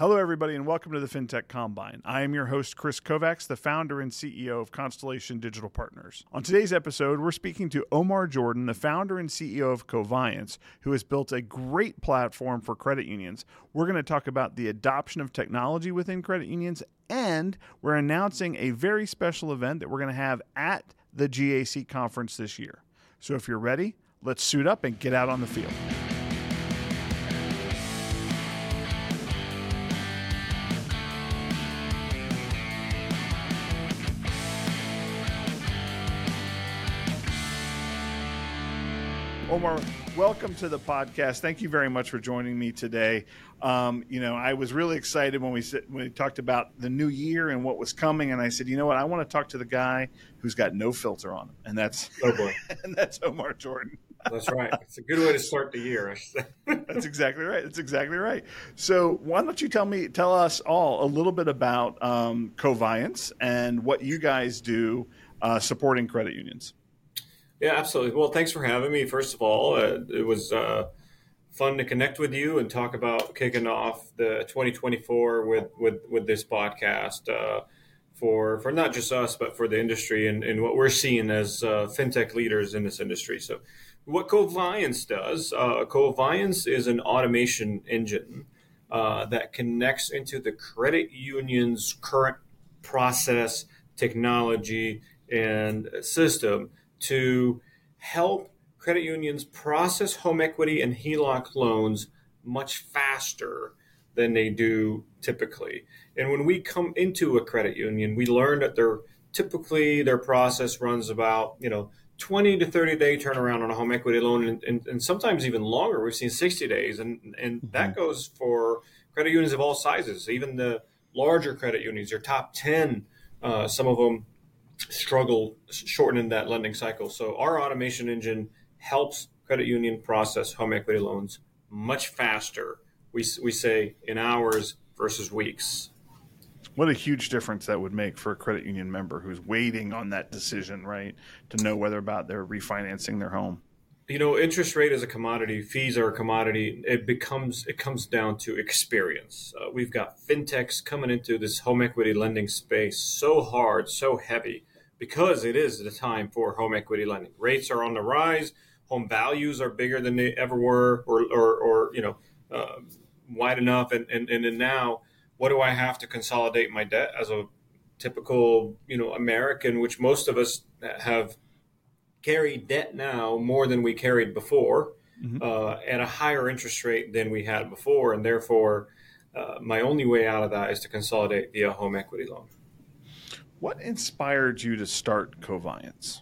Hello, everybody, and welcome to the Fintech Combine. I am your host, Chris Kovacs, the founder and CEO of Constellation Digital Partners. On today's episode, we're speaking to Omar Jordan, the founder and CEO of Coviance, who has built a great platform for credit unions. We're going to talk about the adoption of technology within credit unions, and we're announcing a very special event that we're going to have at the GAC conference this year. So if you're ready, let's suit up and get out on the field. Omar, welcome to the podcast. Thank you very much for joining me today. I was really excited when we talked about the new year and what was coming, and I said, you know what, I want to talk to the guy who's got no filter on him, and that's Omar Jordan. That's right. It's a good way to start the year. That's exactly right. So why don't you tell us all a little bit about Coviance and what you guys do supporting credit unions. Yeah, absolutely. Well, thanks for having me. First of all, it was fun to connect with you and talk about kicking off the 2024 with this podcast for not just us, but for the industry and what we're seeing as fintech leaders in this industry. So what Coviance does, Coviance is an automation engine that connects into the credit union's current process, technology, and system to help credit unions process home equity and HELOC loans much faster than they do typically. And when we come into a credit union, we learn that their process runs about 20 to 30 day turnaround on a home equity loan, and sometimes even longer. We've seen 60 days, and that goes for credit unions of all sizes, even the larger credit unions, your top 10, some of them struggle shortening that lending cycle. So our automation engine helps credit union process home equity loans much faster. We say in hours versus weeks. What a huge difference that would make for a credit union member who's waiting on that decision, right, to know whether or not they're refinancing their home. Interest rate is a commodity. Fees are a commodity. It comes down to experience. We've got fintechs coming into this home equity lending space so hard, so heavy, because it is the time for home equity lending. Rates are on the rise. Home values are bigger than they ever were, or wide enough. And now, what do I have to consolidate my debt as a typical American, which most of us have carried debt now more than we carried before, at a higher interest rate than we had before, and therefore, my only way out of that is to consolidate via home equity loan. What inspired you to start Coviance?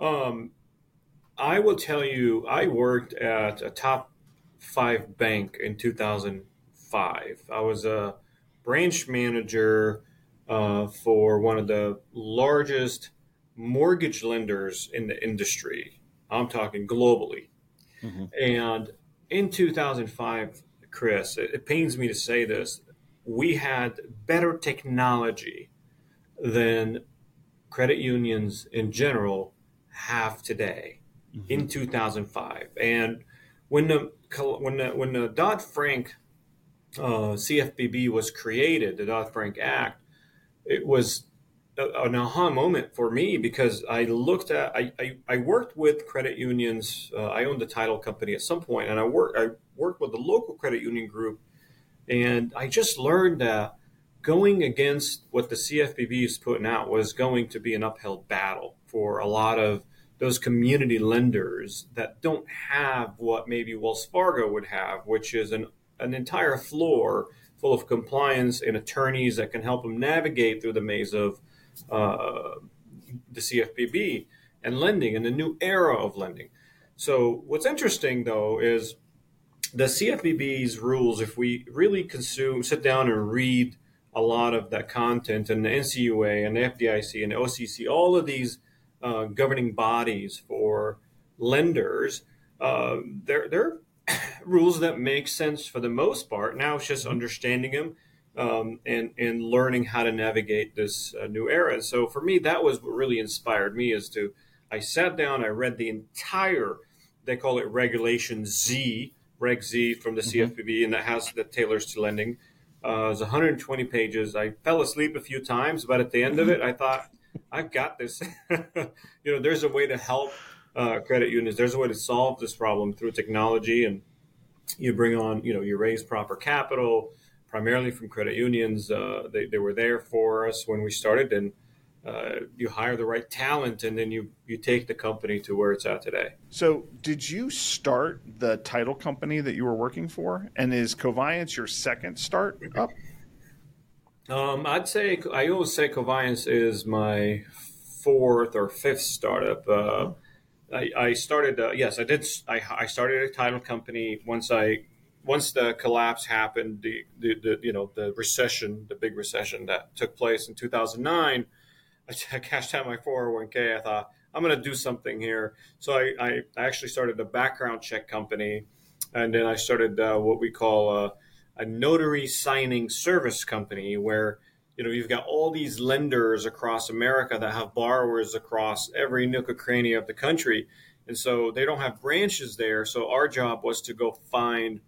I will tell you, I worked at a top 5 bank in 2005. I was a branch manager for one of the largest mortgage lenders in the industry. I'm talking globally. And in 2005, Chris, it pains me to say this, we had better technology than credit unions in general have today in 2005. And when the Dodd-Frank CFPB was created, the Dodd-Frank Act, it was an aha moment for me, because I worked with credit unions. I owned a title company at some point, and I worked with the local credit union group, and I just learned that going against what the CFPB is putting out was going to be an uphill battle for a lot of those community lenders that don't have what maybe Wells Fargo would have, which is an entire floor full of compliance and attorneys that can help them navigate through the maze of the CFPB and lending and the new era of lending. So what's interesting, though, is the CFPB's rules, if we really sit down and read a lot of that content, and the NCUA and the FDIC and the OCC, all of these governing bodies for lenders, they're rules that make sense for the most part. Now it's just understanding them and learning how to navigate this new era. And so for me, that was what really inspired me, I sat down, I read the entire, they call it Regulation Z, Reg Z from the CFPB, and that has the tailors to lending. It's 120 pages. I fell asleep a few times, but at the end of it, I thought, I've got this. You know, there's a way to help credit unions. There's a way to solve this problem through technology. And you bring on, you know, you raise proper capital, primarily from credit unions. They were there for us when we started. And you hire the right talent, and then you take the company to where it's at today. So did you start the title company that you were working for? And is Coviance your second start up? I'd say, I always say Coviance is my fourth or fifth startup. I started a title company once the collapse happened, the recession, the big recession that took place in 2009. I cashed out my 401k. I thought, I'm going to do something here. So I actually started a background check company. And then I started what we call a notary signing service company, where, you know, you've got all these lenders across America that have borrowers across every nook and cranny of the country. And so they don't have branches there. So our job was to go find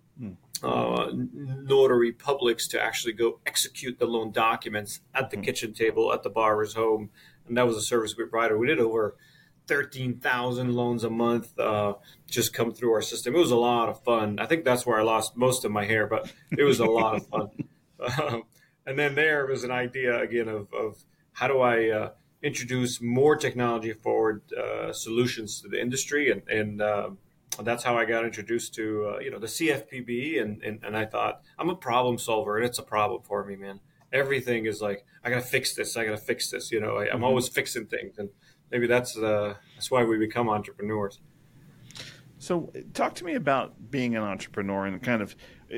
notary publics to actually go execute the loan documents at the kitchen table, at the borrower's home. And that was a service we provided. We did over 13,000 loans a month just come through our system. It was a lot of fun. I think that's where I lost most of my hair, but it was a lot of fun. And then there was an idea again of how do I introduce more technology forward solutions to the industry, and that's how I got introduced to, the CFPB. And I thought, I'm a problem solver, and it's a problem for me, man. Everything is like, I got to fix this. You know, I'm always fixing things. And maybe that's why we become entrepreneurs. So talk to me about being an entrepreneur and kind of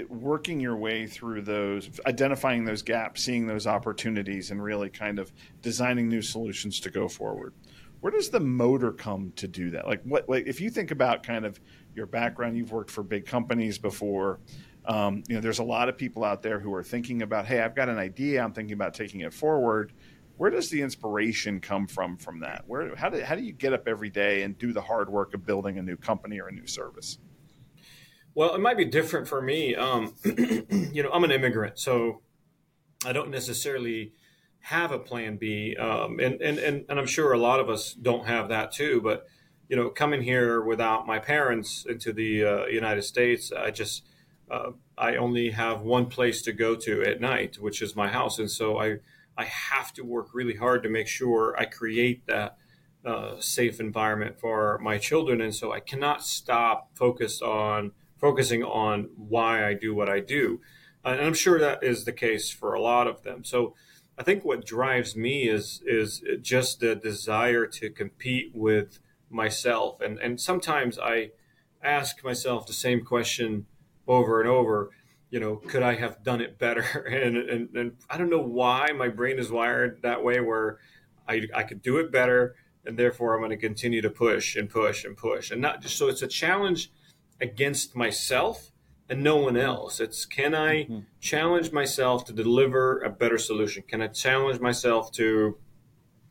working your way through those, identifying those gaps, seeing those opportunities, and really kind of designing new solutions to go forward. Where does the motor come to do that? Like, what, like if you think about kind of your background, you've worked for big companies before. There's a lot of people out there who are thinking about, hey, I've got an idea, I'm thinking about taking it forward. Where does the inspiration come from that? Where, how do you get up every day and do the hard work of building a new company or a new service? Well, it might be different for me. I'm an immigrant, so I don't necessarily have a plan B. And I'm sure a lot of us don't have that too, but, you know, coming here without my parents into the United States, I only have one place to go to at night, which is my house. And so I have to work really hard to make sure I create that safe environment for my children. And so I cannot stop focusing on why I do what I do. And I'm sure that is the case for a lot of them. So I think what drives me is just the desire to compete with myself. And sometimes I ask myself the same question over and over, you know, could I have done it better? And I don't know why my brain is wired that way, where I could do it better. And therefore, I'm going to continue to push. And not just, so it's a challenge against myself and no one else. It's, can I challenge myself to deliver a better solution? Can I challenge myself to,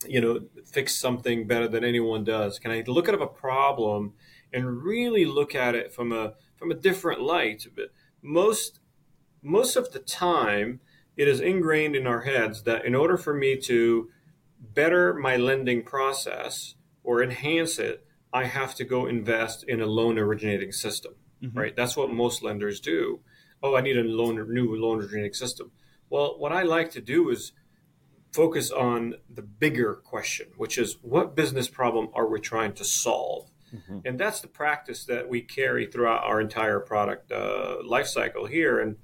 you know, fix something better than anyone does? Can I look at a problem and really look at it from a different light? But most of the time, it is ingrained in our heads that in order for me to better my lending process or enhance it, I have to go invest in a loan originating system. Right? That's what most lenders do. Oh, I need a new loan originating system. Well, what I like to do is focus on the bigger question, which is what business problem are we trying to solve? And that's the practice that we carry throughout our entire product life cycle here. And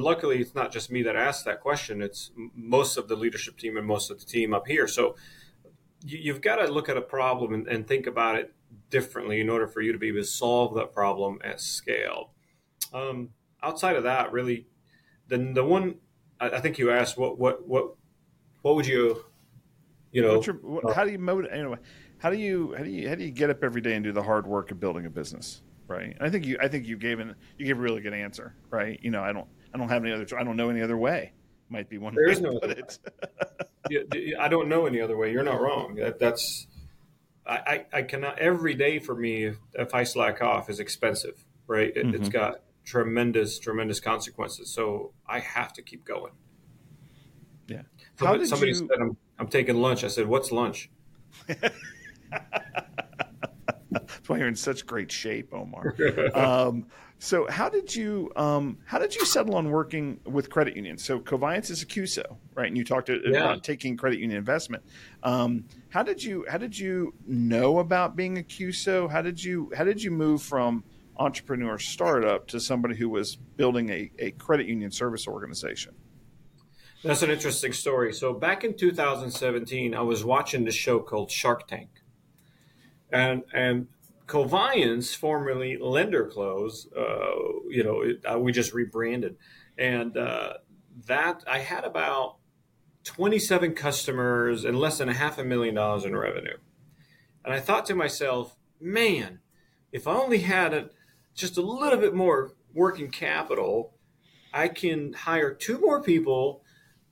luckily, it's not just me that asked that question. It's most of the leadership team and most of the team up here. So you've got to look at a problem and think about it differently in order for you to be able to solve that problem at scale. Outside of that, really, then the one I think you asked, what would you, you know, how do you get up every day and do the hard work of building a business? Right. I think you gave a really good answer. Right. You know, I don't have any other, I don't know any other way. Might be one. There is no other way. I don't know any other way. You're not wrong. I cannot, every day for me, if I slack off, is expensive, right? It's got tremendous consequences. So I have to keep going. Yeah. Somebody said, I'm taking lunch. I said, what's lunch? That's why you're in such great shape, Omar. So how did you settle on working with credit unions? So Coviance is a CUSO, right? And you talked about taking credit union investment. How did you know about being a CUSO? How did you move from entrepreneur startup to somebody who was building a credit union service organization? That's an interesting story. So back in 2017, I was watching this show called Shark Tank. And Coviance, formerly LenderClose, we just rebranded. And that I had about 27 customers and less than $500,000 in revenue. And I thought to myself, man, if I only had just a little bit more working capital, I can hire 2 more people.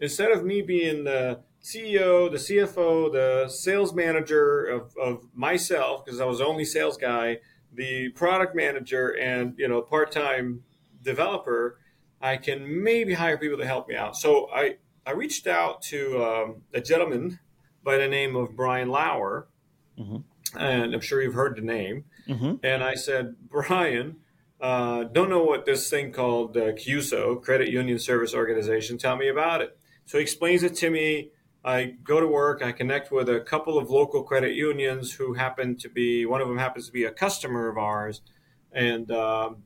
Instead of me being the CEO, the CFO, the sales manager of myself, because I was the only sales guy, the product manager, and part-time developer, I can maybe hire people to help me out. So I reached out to a gentleman by the name of Brian Lauer, mm-hmm. and I'm sure you've heard the name. Mm-hmm. And I said, Brian, don't know what this thing called CUSO, Credit Union Service Organization, tell me about it. So he explains it to me. I go to work, I connect with a couple of local credit unions who one of them happens to be a customer of ours. And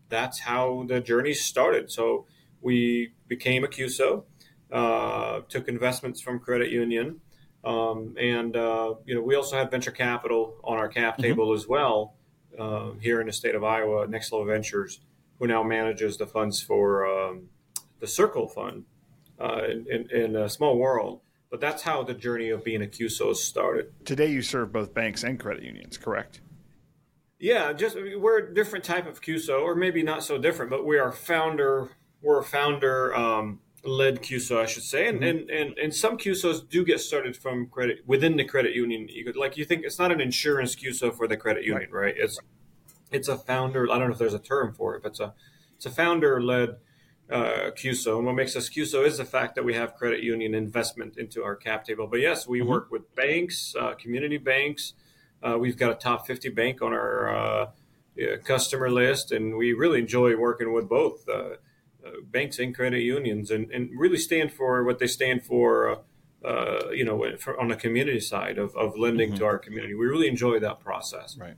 that's how the journey started. So we became a CUSO, took investments from credit union. We also have venture capital on our cap table mm-hmm. as well here in the state of Iowa, Next Level Ventures, who now manages the funds for the Circle Fund in a small world. But that's how the journey of being a CUSO started. Today, you serve both banks and credit unions, correct? Yeah, we're a different type of CUSO, or maybe not so different, but we're a founder-led CUSO, I should say. And, mm-hmm. and some CUSOs do get started from credit within the credit union. You think it's not an insurance CUSO for the credit union, right? It's a founder. I don't know if there's a term for it, but it's a founder-led CUSO, and what makes us CUSO is the fact that we have credit union investment into our cap table. But yes, we mm-hmm. work with banks, community banks. We've got a top 50 bank on our customer list, and we really enjoy working with both banks and credit unions, and really stand for what they stand for. For, on the community side of lending mm-hmm. to our community, we really enjoy that process. Right.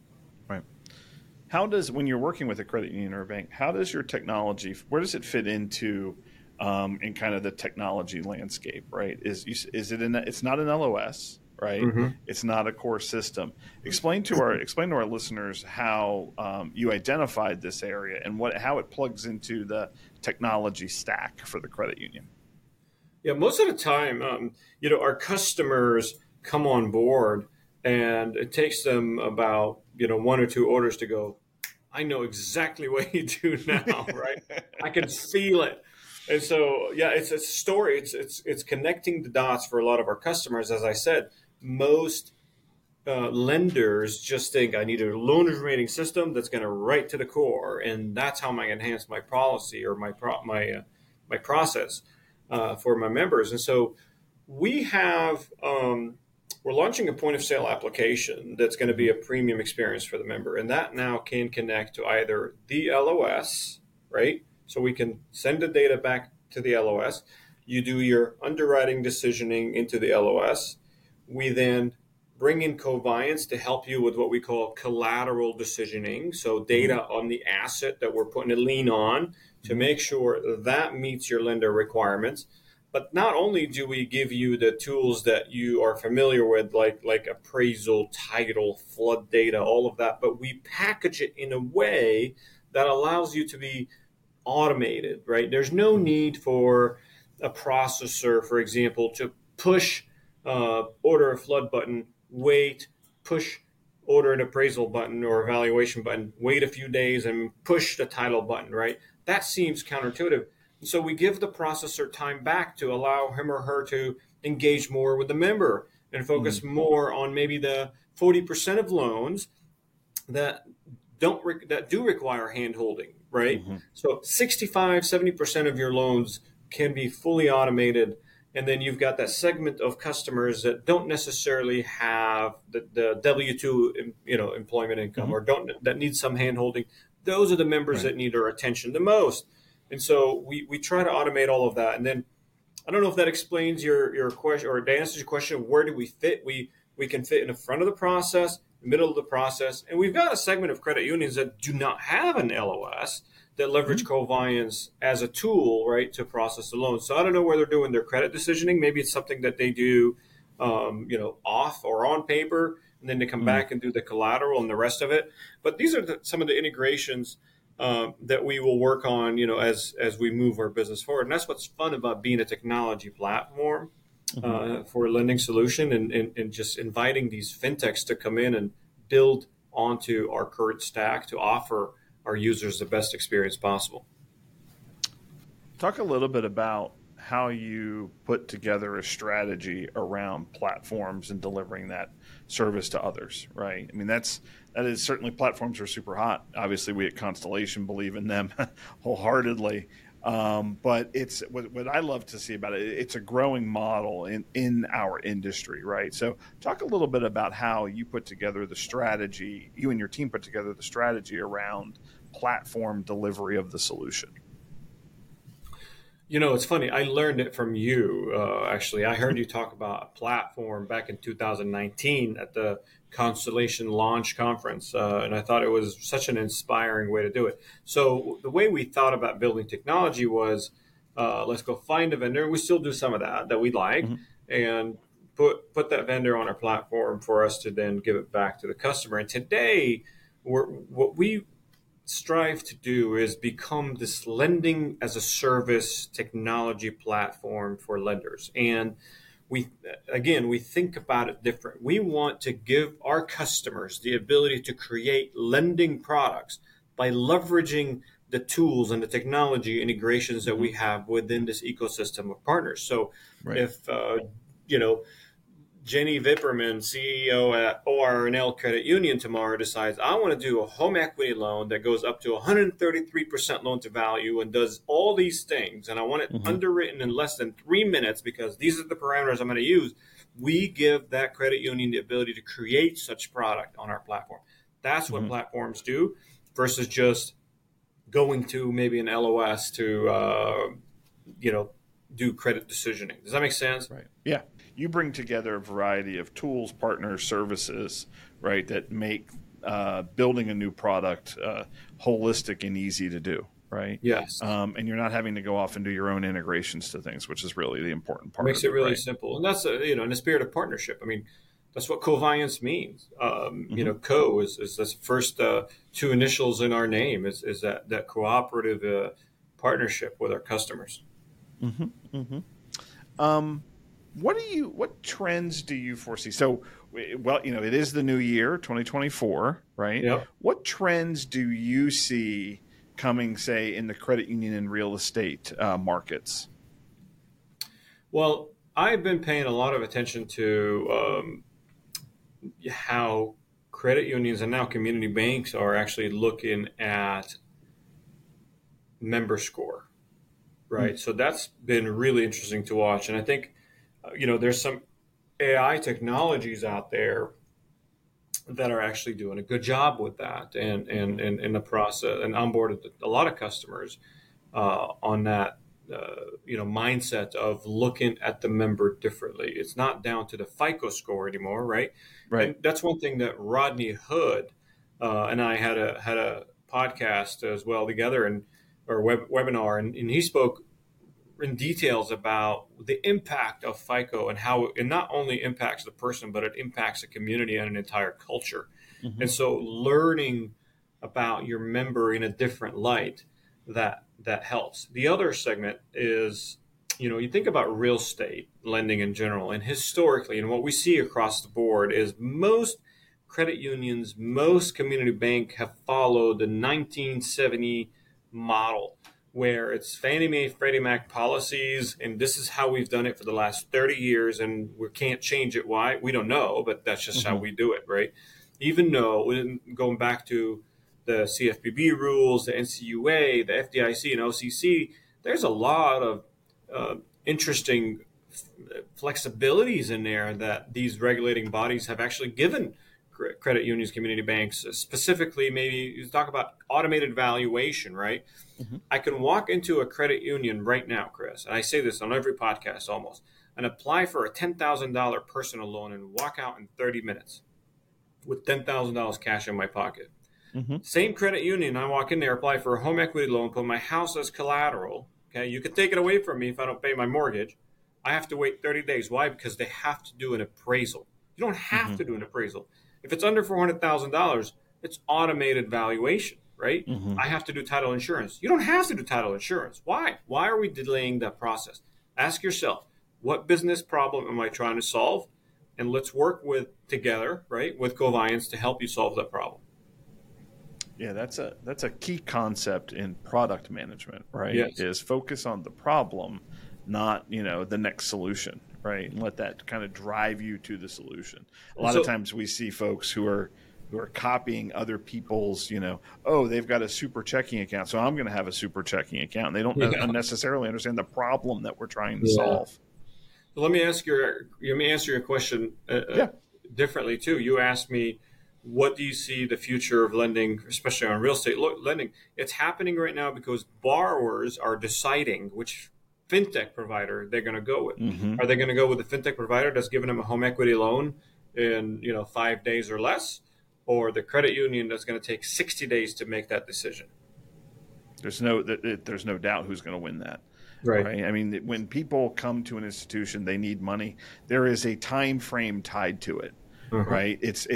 How does, when you're working with a credit union or a bank, how does your technology, where does it fit into in kind of the technology landscape, right? It's not an LOS, right? Mm-hmm. It's not a core system. Explain to our listeners how you identified this area and how it plugs into the technology stack for the credit union. Yeah, most of the time, our customers come on board and it takes them about 1 or 2 orders to go, I know exactly what you do now, right? I can feel it. And so, yeah, it's a story. It's connecting the dots for a lot of our customers. As I said, most lenders just think I need a loan originating system that's going to write to the core, and that's how I enhance my policy or my process for my members. And so we have we're launching a point-of-sale application that's going to be a premium experience for the member, and that now can connect to either the LOS, right? So we can send the data back to the LOS. You do your underwriting decisioning into the LOS. We then bring in Coviance to help you with what we call collateral decisioning, so data on the asset that we're putting a lien on to make sure that meets your lender requirements. But not only do we give you the tools that you are familiar with, like appraisal, title, flood data, all of that, but we package it in a way that allows you to be automated, right? There's no need for a processor, for example, to push order a flood button, wait, push order an appraisal button or evaluation button, wait a few days and push the title button, right? That seems counterintuitive. So we give the processor time back to allow him or her to engage more with the member and focus mm-hmm. more on maybe the 40% of loans that do require hand holding, right? Mm-hmm. So 65, 70% of your loans can be fully automated. And then you've got that segment of customers that don't necessarily have the W-2, you know, employment income, mm-hmm. or that need some handholding. Those are the members right. that need our attention the most. And so we try to automate all of that. And then I don't know if that explains your question, or to answer your question of where do we fit. We can fit in the front of the process, the middle of the process. And we've got a segment of credit unions that do not have an LOS that leverage mm-hmm. Coviance as a tool, right, to process the loan. So I don't know where they're doing their credit decisioning. Maybe it's something that they do, you know, off or on paper, and then they come mm-hmm. back and do the collateral and the rest of it. But these are some of the integrations that we will work on, you know, as we move our business forward. And that's what's fun about being a technology platform mm-hmm. For a lending solution, and just inviting these fintechs to come in and build onto our current stack to offer our users the best experience possible. Talk a little bit about how you put together a strategy around platforms and delivering that service to others, right? I mean, that is certainly, platforms are super hot. Obviously, we at Constellation believe in them wholeheartedly. But it's what I love to see about it. It's a growing model in our industry, right? So talk a little bit about how you put together the strategy, you and your team put together the strategy around platform delivery of the solution. You know, it's funny. I learned it from you, actually. I heard you talk about a platform back in 2019 at the Constellation Launch Conference, and I thought it was such an inspiring way to do it. So the way we thought about building technology was, let's go find a vendor. We still do some of that we like, mm-hmm. and put that vendor on our platform for us to then give it back to the customer. And today, what we strive to do is become this lending as a service technology platform for lenders. And we think about it different. We want to give our customers the ability to create lending products by leveraging the tools and the technology integrations that we have within this ecosystem of partners. So right. if, you know, Jenny Vipperman, CEO at OR&L Credit Union, tomorrow decides, I want to do a home equity loan that goes up to 133% loan to value and does all these things, and I want it mm-hmm. underwritten in less than 3 minutes because these are the parameters I'm going to use. We give that credit union the ability to create such product on our platform. That's mm-hmm. what platforms do, versus just going to maybe an LOS to, you know, do credit decisioning. Does that make sense? Right. Yeah. You bring together a variety of tools, partners, services, right, that make building a new product holistic and easy to do, right? Yes. And you're not having to go off and do your own integrations to things, which is really the important part. Makes it really right? simple. And that's, in the spirit of partnership. I mean, that's what Coviance means. Mm-hmm. You know, Co is the first two initials in our name is that cooperative partnership with our customers. Mm-hmm. Mm-hmm. What trends do you foresee? So, well, you know, it is the new year, 2024, right? Yep. What trends do you see coming, say, in the credit union and real estate markets? Well, I've been paying a lot of attention to how credit unions and now community banks are actually looking at member score, right? Mm-hmm. So that's been really interesting to watch. And I think, you know, there's some AI technologies out there that are actually doing a good job with that, and in the process, and onboarded a lot of customers on that, mindset of looking at the member differently. It's not down to the FICO score anymore, right? Right. And that's one thing that Rodney Hood and I had a podcast as well together, webinar, and he spoke in details about the impact of FICO and how it not only impacts the person, but it impacts a community and an entire culture. Mm-hmm. And so learning about your member in a different light, that helps. The other segment is, you think about real estate lending in general, and historically, and what we see across the board is most credit unions, most community bank have followed the 1970 model, where it's Fannie Mae, Freddie Mac policies, and this is how we've done it for the last 30 years, and we can't change it. Why? We don't know, but that's just mm-hmm. how we do it, right? Even though, going back to the CFPB rules, the NCUA, the FDIC and OCC, there's a lot of interesting flexibilities in there that these regulating bodies have actually given credit unions, community banks. Specifically, maybe you talk about automated valuation, right? Mm-hmm. I can walk into a credit union right now, Chris, and I say this on every podcast almost, and apply for a $10,000 personal loan and walk out in 30 minutes with $10,000 cash in my pocket. Mm-hmm. Same credit union, I walk in there, apply for a home equity loan, put my house as collateral. Okay, you can take it away from me if I don't pay my mortgage. I have to wait 30 days. Why? Because they have to do an appraisal. You don't have mm-hmm. to do an appraisal. If it's under $400,000, it's automated valuation, right? Mm-hmm. I have to do title insurance. You don't have to do title insurance. Why? Why are we delaying that process? Ask yourself, what business problem am I trying to solve? And let's work with together, right, with Coviance to help you solve that problem. Yeah, that's a key concept in product management, right? Yes. Is focus on the problem, not, you know, the next solution, right? And let that kind of drive you to the solution. A lot of times we see folks who are copying other people's, you know, oh, they've got a super checking account, so I'm going to have a super checking account. And they don't necessarily understand the problem that we're trying to solve. So let me ask answer your question differently too. You asked me, what do you see the future of lending, especially on real estate lending? It's happening right now because borrowers are deciding which fintech provider they're going to go with. Mm-hmm. Are they going to go with the fintech provider that's giving them a home equity loan in 5 days or less, or the credit union that's going to take 60 days to make that decision? There's no doubt who's going to win that. Right. I mean, when people come to an institution, they need money. There is a time frame tied to it. Uh-huh. Right. It's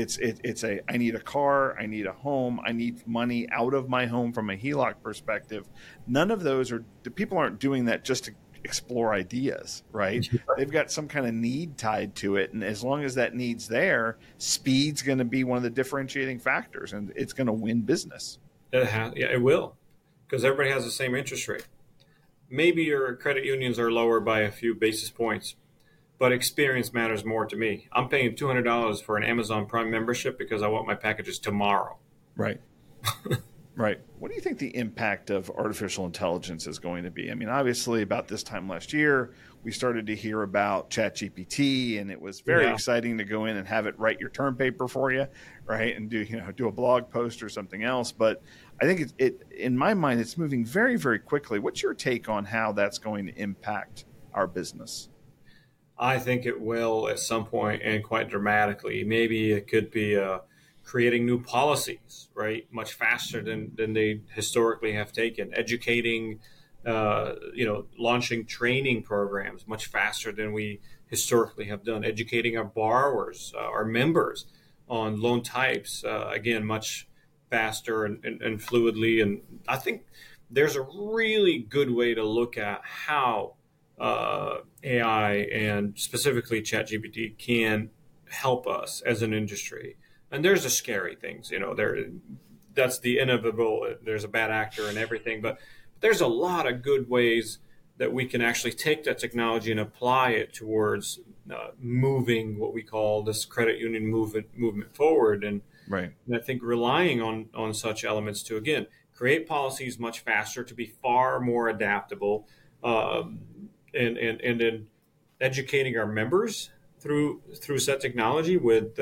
I need a car. I need a home. I need money out of my home from a HELOC perspective. None of those people aren't doing that just to explore ideas. Right. They've got some kind of need tied to it. And as long as that need's there, speed's going to be one of the differentiating factors, and it's going to win business. It will, because everybody has the same interest rate. Maybe your credit unions are lower by a few basis points, but experience matters more to me. I'm paying $200 for an Amazon Prime membership because I want my packages tomorrow. Right. Right. What do you think the impact of artificial intelligence is going to be? I mean, obviously, about this time last year, we started to hear about ChatGPT, and it was very exciting to go in and have it write your term paper for you, right, and do a blog post or something else. But I think it in my mind, it's moving very, very quickly. What's your take on how that's going to impact our business? I think it will at some point, and quite dramatically. Maybe it could be creating new policies, right, much faster than they historically have taken, educating, launching training programs much faster than we historically have done, educating our borrowers, our members on loan types, again, much faster and fluidly. And I think there's a really good way to look at how AI and specifically ChatGPT can help us as an industry. And there's the scary things, that's the inevitable. There's a bad actor and everything, but there's a lot of good ways that we can actually take that technology and apply it towards moving what we call this credit union movement forward. And, right. And I think relying on such elements to, again, create policies much faster, to be far more adaptable, and then educating our members through set technology with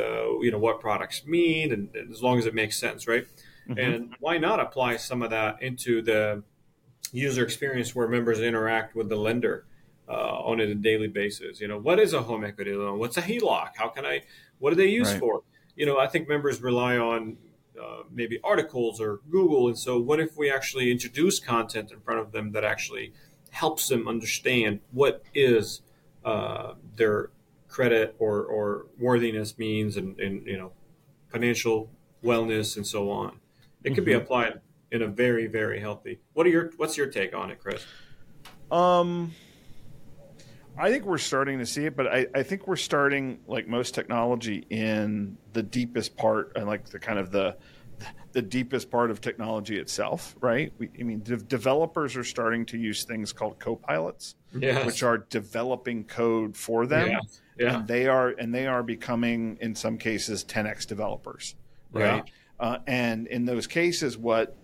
what products mean, and as long as it makes sense, right? Mm-hmm. And why not apply some of that into the user experience where members interact with the lender on a daily basis? What is a home equity loan? What's a HELOC? What do they use for? I think members rely on maybe articles or Google, and so what if we actually introduce content in front of them that actually helps them understand what is their credit or worthiness means, and financial wellness and so on. It could be applied in a very, very healthy. What's your take on it, Chris? I think we're starting to see it, but I think we're starting, like most technology, in the deepest part, and like the kind of the deepest part of technology itself, right? Developers are starting to use things called copilots, which are developing code for them. And they are becoming, in some cases, 10x developers, right? And in those cases, what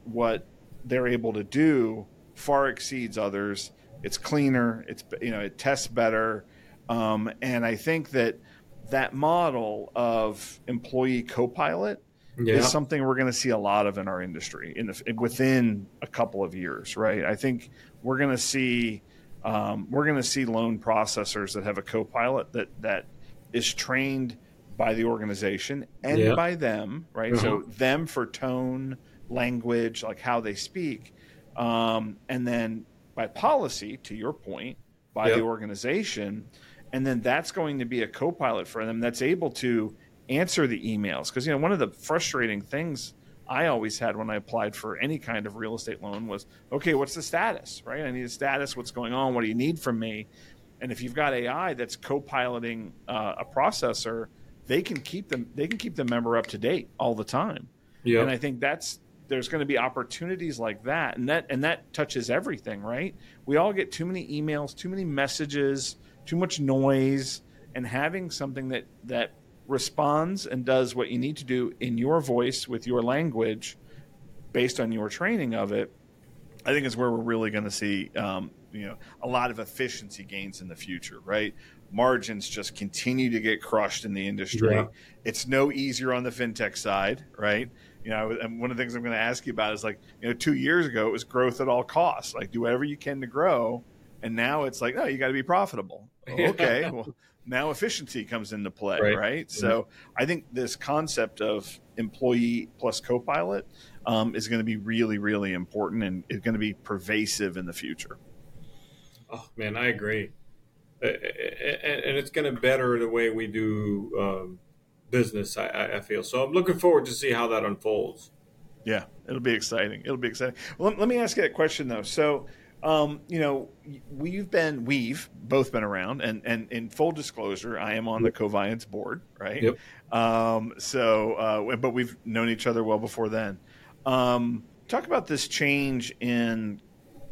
they're able to do far exceeds others. It's cleaner. It's, you know, it tests better. And I think that model of employee co-pilot is something we're going to see a lot of in our industry within a couple of years, right? I think we're going to see loan processors that have a co-pilot that is trained by the organization and by them, right? Mm-hmm. So them for tone, language, like how they speak, and then by policy, to your point, by the organization. And then that's going to be a co-pilot for them that's able to answer the emails. Because, you know, one of the frustrating things I always had when I applied for any kind of real estate loan was, okay, what's the status, right? I need a status. What's going on? What do you need from me? And if you've got AI that's co-piloting a processor, they can keep the member up to date all the time. Yeah. And I think there's going to be opportunities like that. And that touches everything, right? We all get too many emails, too many messages, too much noise, and having something that responds and does what you need to do in your voice with your language based on your training of it, I think is where we're really going to see a lot of efficiency gains in the future, right? Margins just continue to get crushed in the industry. Yeah. It's no easier on the fintech side, right? You know, and one of the things I'm going to ask you about is, like, you know, 2 years ago it was growth at all costs, like do whatever you can to grow, and now it's like, no, you got to be profitable. Okay, well, now efficiency comes into play, right? Mm-hmm. So I think this concept of employee plus co-pilot is going to be really, really important, and it's going to be pervasive in the future. Oh, man, I agree. And it's going to better the way we do business, I feel. So I'm looking forward to see how that unfolds. Yeah, it'll be exciting. Well, let me ask you that question, though. So, you know, we've both been around, and in full disclosure, I am on the Coviance board, right? Yep. But we've known each other well before then. Talk about this change in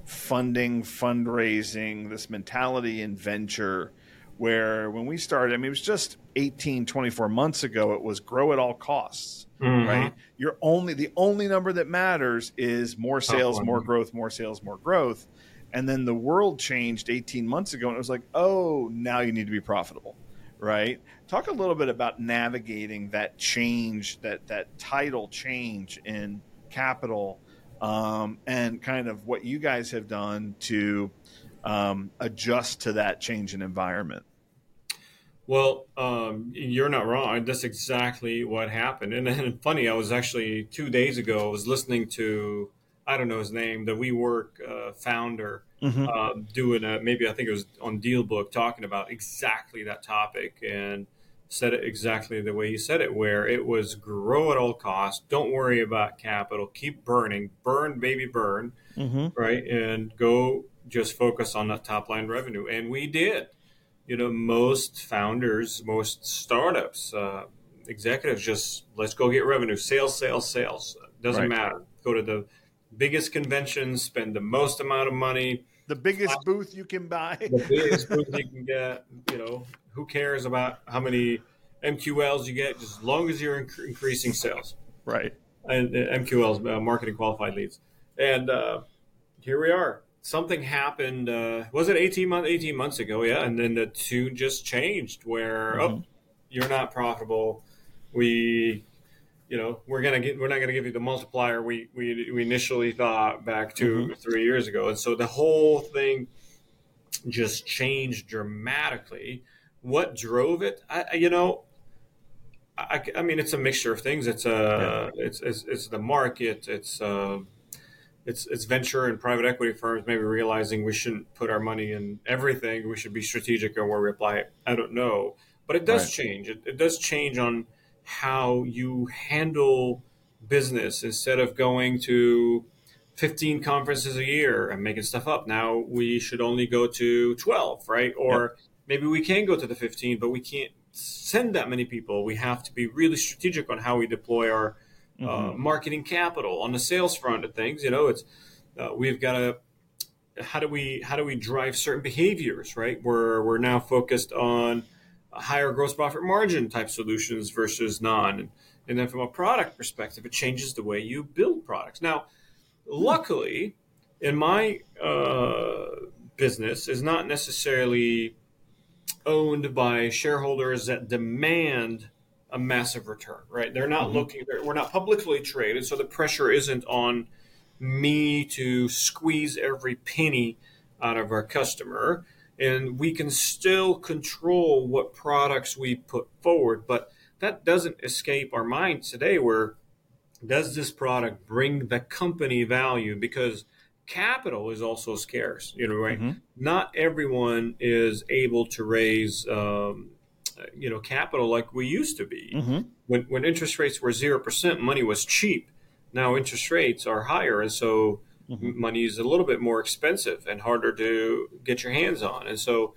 funding, fundraising, this mentality in venture, where when we started, I mean, it was just 18, 24 months ago, it was grow at all costs, mm-hmm. right? The only number that matters is more sales, more growth, more sales, more growth. And then the world changed 18 months ago, and it was like, oh, now you need to be profitable, right? Talk a little bit about navigating that change, that tidal change in capital, and kind of what you guys have done to adjust to that change in environment. Well, you're not wrong. That's exactly what happened. And funny, I was actually 2 days ago, I was listening to, I don't know his name, the WeWork founder, mm-hmm. Doing I think it was on DealBook, talking about exactly that topic, and said it exactly the way he said it, where it was grow at all costs. Don't worry about capital. Keep burning. Burn, baby, burn. Mm-hmm. Right. And go just focus on that top line revenue. And we did. You know, most founders, most startups, executives, just let's go get revenue. Sales, sales, sales. Doesn't matter. Go to the biggest convention, spend the most amount of money. The biggest booth you can buy. The biggest booth you can get. You know, who cares about how many MQLs you get, just as long as you're increasing sales. Right. And MQLs, marketing qualified leads. And here we are. Something happened, was it 18 months ago? Yeah. And then the two just changed where, mm-hmm. You're not profitable. We're not going to give you the multiplier we initially thought back 2-3 years ago. And so the whole thing just changed dramatically. What drove it? I mean, it's a mixture of things. It's the market. It's venture and private equity firms maybe realizing we shouldn't put our money in everything. We should be strategic on where we apply it. I don't know, but it does change. It does change on how you handle business. Instead of going to 15 conferences a year and making stuff up, now we should only go to 12, right? Or maybe we can go to the 15, but we can't send that many people. We have to be really strategic on how we deploy our marketing capital. On the sales front of things, you know, it's we've got to how do we drive certain behaviors, right? We're now focused on higher gross profit margin type solutions versus non. And then from a product perspective, it changes the way you build products. Now, luckily, in my business is not necessarily owned by shareholders that demand a massive return, right? They're not looking, we're not publicly traded, so the pressure isn't on me to squeeze every penny out of our customer. And we can still control what products we put forward, but that doesn't escape our minds today, where does this product bring the company value? Because capital is also scarce, you know, right? Not everyone is able to raise, you know, capital like we used to be. When interest rates were 0%, money was cheap. Now interest rates are higher, and so money is a little bit more expensive and harder to get your hands on. And so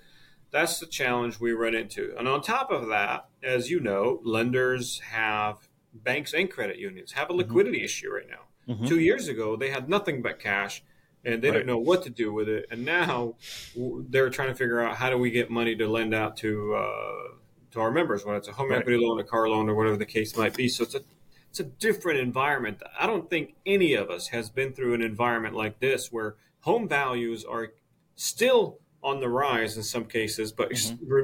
that's the challenge we run into. And on top of that, as you know, lenders have, banks and credit unions have a liquidity issue right now. 2 years ago, they had nothing but cash, and they don't know what to do with it. And now they're trying to figure out, how do we get money to lend out to our members, when it's a home equity loan, a car loan, or whatever the case might be. So it's a different environment. I don't think any of us has been through an environment like this, where home values are still on the rise in some cases, but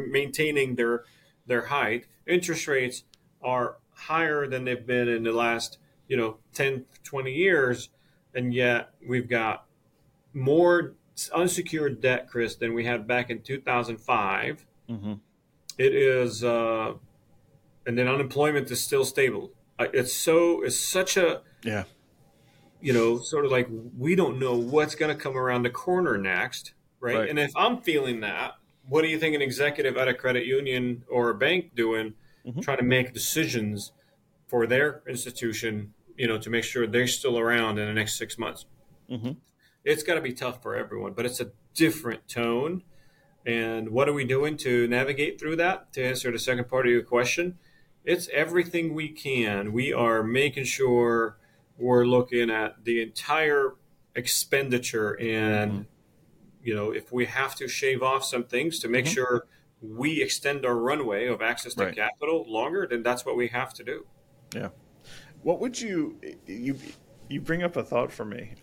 maintaining their height. Interest rates are higher than they've been in the last, 10, 20 years. And yet we've got more unsecured debt, Chris, than we had back in 2005. It is, and then unemployment is still stable. It's such a, sort of like, we don't know what's going to come around the corner next, right? And if I'm feeling that, what do you think an executive at a credit union or a bank doing, trying to make decisions for their institution, to make sure they're still around in the next 6 months? It's got to be tough for everyone, but it's a different tone. And what are we doing to navigate through that? To answer the second part of your question, it's everything we can. We are making sure we're looking at the entire expenditure, and, if we have to shave off some things to make sure we extend our runway of access to capital longer, then that's what we have to do. Yeah. What would you bring up a thought for me.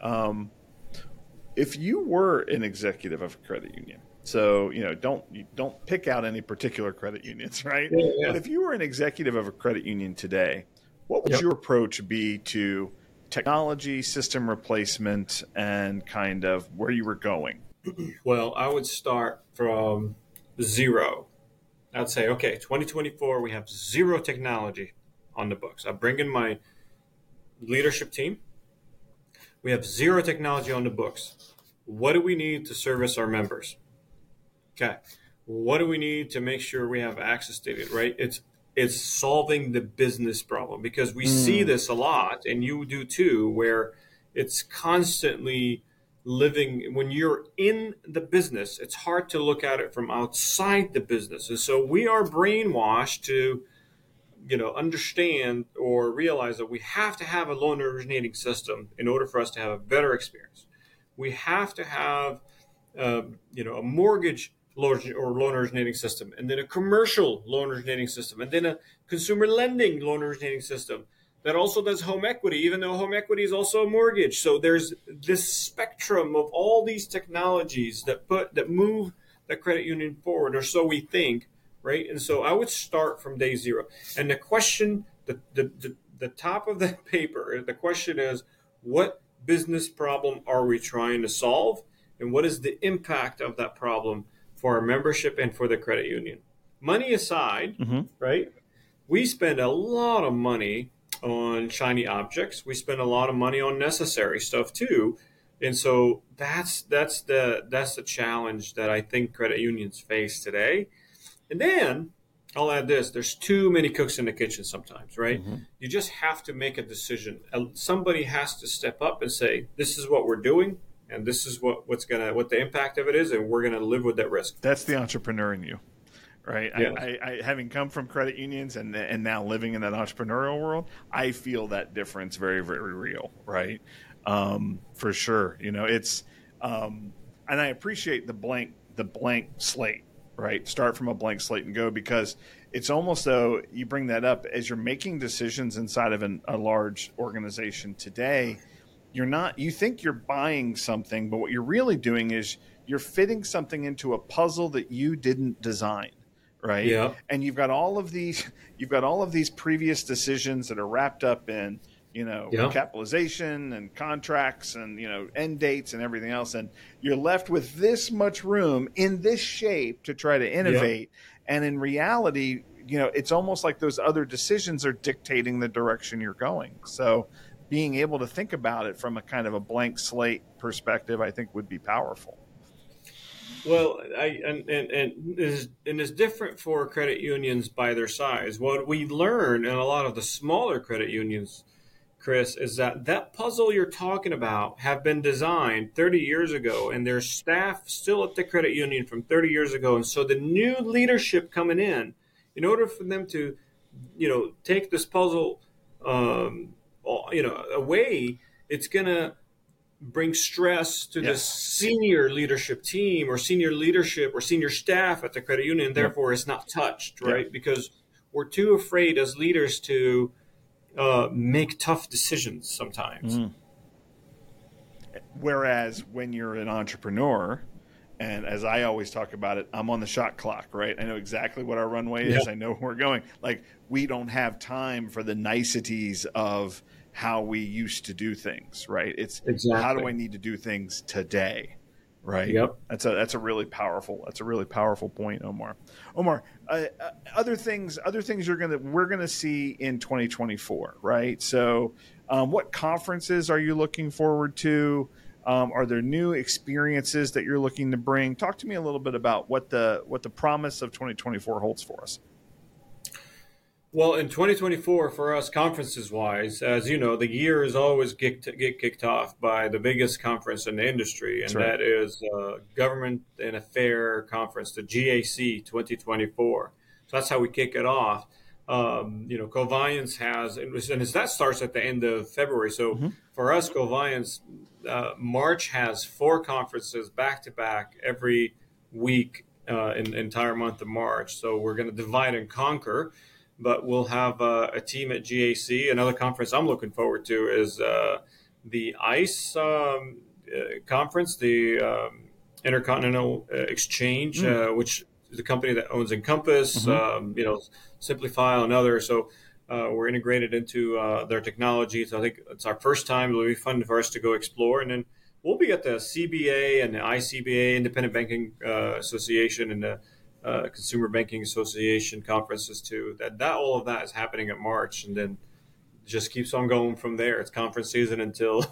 If you were an executive of a credit union, so, don't pick out any particular credit unions, right? But if you were an executive of a credit union today, what would your approach be to technology, system replacement, and kind of where you were going? Well, I would start from zero. I'd say, okay, 2024, we have zero technology on the books. I bring in my leadership team. We have zero technology on the books. What do we need to service our members? Okay. What do we need to make sure we have access to it, right? It's solving the business problem, because we see this a lot, and you do too, where it's constantly living. When you're in the business, it's hard to look at it from outside the business. And so we are brainwashed to, understand or realize that we have to have a loan originating system in order for us to have a better experience. We have to have, a mortgage loan originating system, and then a commercial loan originating system, and then a consumer lending loan originating system that also does home equity, even though home equity is also a mortgage. So there's this spectrum of all these technologies that move the credit union forward, or so we think, right? And so I would start from day zero. And the question, the top of that paper, the question is, what business problem are we trying to solve? And what is the impact of that problem for our membership and for the credit union? Money aside, right? We spend a lot of money on shiny objects. We spend a lot of money on necessary stuff too, and so that's the challenge that I think credit unions face today. And then I'll add this: there's too many cooks in the kitchen sometimes, right? You just have to make a decision. Somebody has to step up and say, "This is what we're doing, and this is what the impact of it is, and we're gonna live with that risk." That's the entrepreneur in you. Right. Yeah. I having come from credit unions and now living in that entrepreneurial world, I feel that difference very, very real. Right. For sure. It's and I appreciate the blank slate right? Start from a blank slate and go, because it's almost though you bring that up as you're making decisions inside of a large organization today. You think you're buying something, but what you're really doing is you're fitting something into a puzzle that you didn't design, right? Yeah. And you've got all of these previous decisions that are wrapped up in, capitalization and contracts and, end dates and everything else. And you're left with this much room in this shape to try to innovate. Yeah. And in reality, it's almost like those other decisions are dictating the direction you're going. So being able to think about it from a kind of a blank slate perspective, I think would be powerful. Well, it's different for credit unions by their size. What we learn in a lot of the smaller credit unions, Chris, is that puzzle you're talking about have been designed 30 years ago, and there's staff still at the credit union from 30 years ago. And so the new leadership coming in order for them to, take this puzzle, away, it's going to bring stress to the senior leadership team or senior leadership or senior staff at the credit union. Therefore, it's not touched, right? Because we're too afraid as leaders to make tough decisions sometimes. Mm. Whereas when you're an entrepreneur, and as I always talk about it, I'm on the shot clock, right? I know exactly what our runway is. I know where we're going. Like, we don't have time for the niceties of how we used to do things, right? It's exactly. How do I need to do things today, right? Yep. That's a really powerful point, Omar. Other things we're gonna see in 2024, right? So, what conferences are you looking forward to? Are there new experiences that you're looking to bring? Talk to me a little bit about what the promise of 2024 holds for us. Well, in 2024, for us conferences-wise, as you know, the year is always get kicked off by the biggest conference in the industry, and that is Government and Affair Conference, the GAC 2024. So that's how we kick it off. Coviance has, and that starts at the end of February. So for us, Coviance, March has 4 conferences back-to-back every week in the entire month of March. So we're going to divide and conquer. But we'll have a team at GAC. Another conference I'm looking forward to is the ICE conference, the Intercontinental Exchange, which is the company that owns Encompass, Simplify and others. So we're integrated into their technology. So I think it's our first time. It'll be fun for us to go explore. And then we'll be at the CBA and the ICBA, Independent Banking Association, and the Consumer Banking Association conferences too. That all of that is happening in March, and then just keeps on going from there. It's conference season until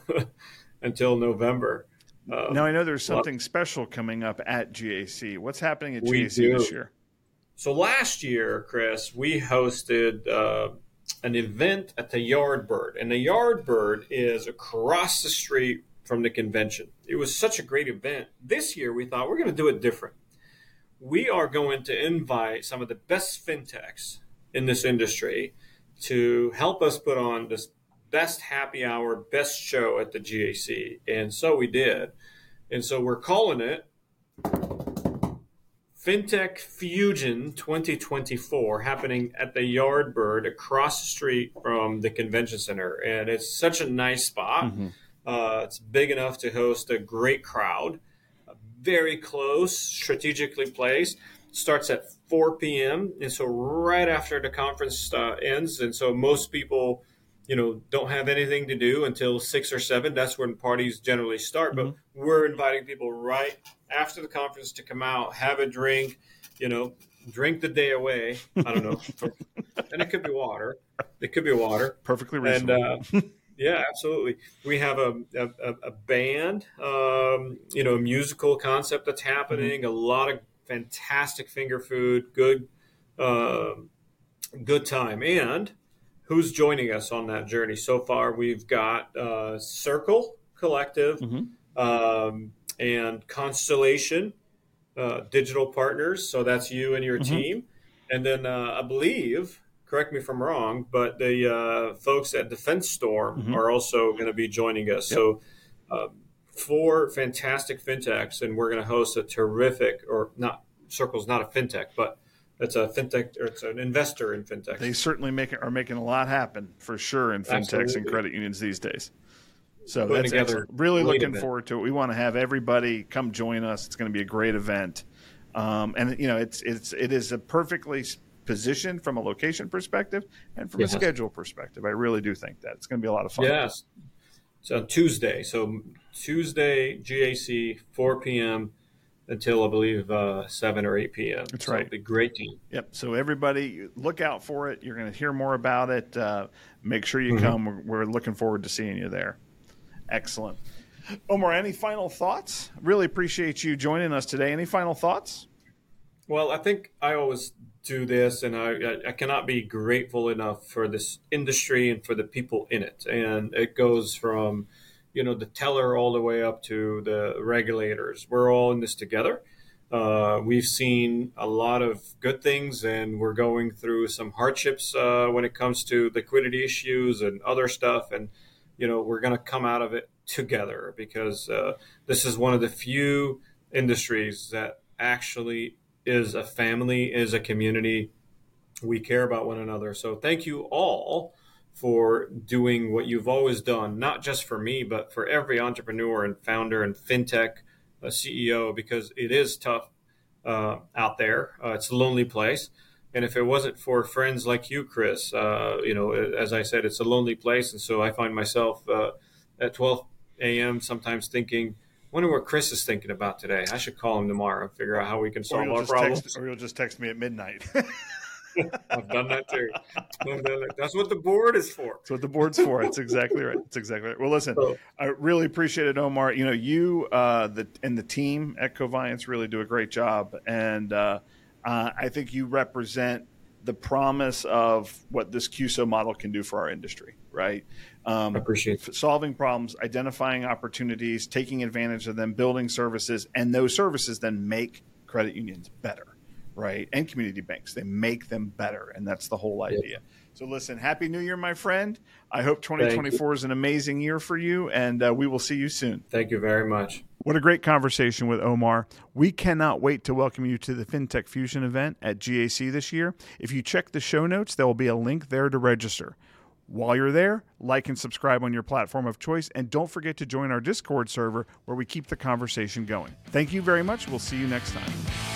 November. Now I know there's something special coming up at GAC. What's happening at GAC this year? So last year, Chris, we hosted an event at the Yardbird, and the Yardbird is across the street from the convention. It was such a great event. This year we thought we're going to do it different. We are going to invite some of the best fintechs in this industry to help us put on this best happy hour, best show at the GAC. And so we did. And so we're calling it Fintech Fusion 2024, happening at the Yardbird across the street from the convention center. And it's such a nice spot. It's big enough to host a great crowd. Very close, strategically placed. Starts at 4 p.m. And so right after the conference ends. And so most people, don't have anything to do until 6 or 7. That's when parties generally start. But we're inviting people right after the conference to come out, have a drink, drink the day away. I don't know. And it could be water. Perfectly reasonable. And, yeah, absolutely. We have a band, a musical concept that's happening, a lot of fantastic finger food, good time. And who's joining us on that journey? So far, we've got Circle Collective and Constellation Digital Partners. So that's you and your team. And then I believe... correct me if I'm wrong, but the folks at Defense Storm are also going to be joining us. Yep. So 4 fantastic fintechs, and we're going to host a terrific, or not Circle's not a fintech, but it's a fintech, or it's an investor in fintech. They certainly are making a lot happen for sure in fintechs and credit unions these days. So that's excellent. Really looking forward to it. We want to have everybody come join us. It's going to be a great event. And you know, it is a perfectly positioned from a location perspective and from a schedule perspective. I really do think that it's going to be a lot of fun. Yes. It's on Tuesday. So Tuesday, GAC, 4 p.m. until I believe 7 or 8 p.m. That's right. It'll be great to you. Yep. So everybody look out for it. You're going to hear more about it. Make sure you come. We're looking forward to seeing you there. Excellent. Omar, any final thoughts? Really appreciate you joining us today. Any final thoughts? Well, I think I always do this, and I cannot be grateful enough for this industry and for the people in it. And it goes from, you know, the teller all the way up to the regulators. We're all in this together. We've seen a lot of good things, and we're going through some hardships when it comes to liquidity issues and other stuff. And, you know, we're going to come out of it together, because this is one of the few industries that actually is a family, is a community. We care about one another. So thank you all for doing what you've always done, not just for me, but for every entrepreneur and founder and fintech CEO, because it is tough out there. It's a lonely place. And if it wasn't for friends like you, Chris, you know, as I said, it's a lonely place. And so I find myself at 12 a.m. sometimes thinking, I wonder what Chris is thinking about today. I should call him tomorrow and figure out how we can solve our problems. Or you'll just text me at midnight. I've done that too. That's what the board is for. That's what the board's for. It's exactly right. It's exactly right. Well, listen, I really appreciate it, Omar. You know, you and the team at Coviance really do a great job. And I think you represent the promise of what this CUSO model can do for our industry, right? I appreciate it. Solving problems, identifying opportunities, taking advantage of them, building services, and those services then make credit unions better, right? And community banks, they make them better. And that's the whole idea. Yep. So listen, Happy New Year, my friend. I hope 2024 is an amazing year for you, and we will see you soon. Thank you very much. What a great conversation with Omar. We cannot wait to welcome you to the Fintech Fusion event at GAC this year. If you check the show notes, there will be a link there to register. While you're there, like and subscribe on your platform of choice, and don't forget to join our Discord server where we keep the conversation going. Thank you very much. We'll see you next time.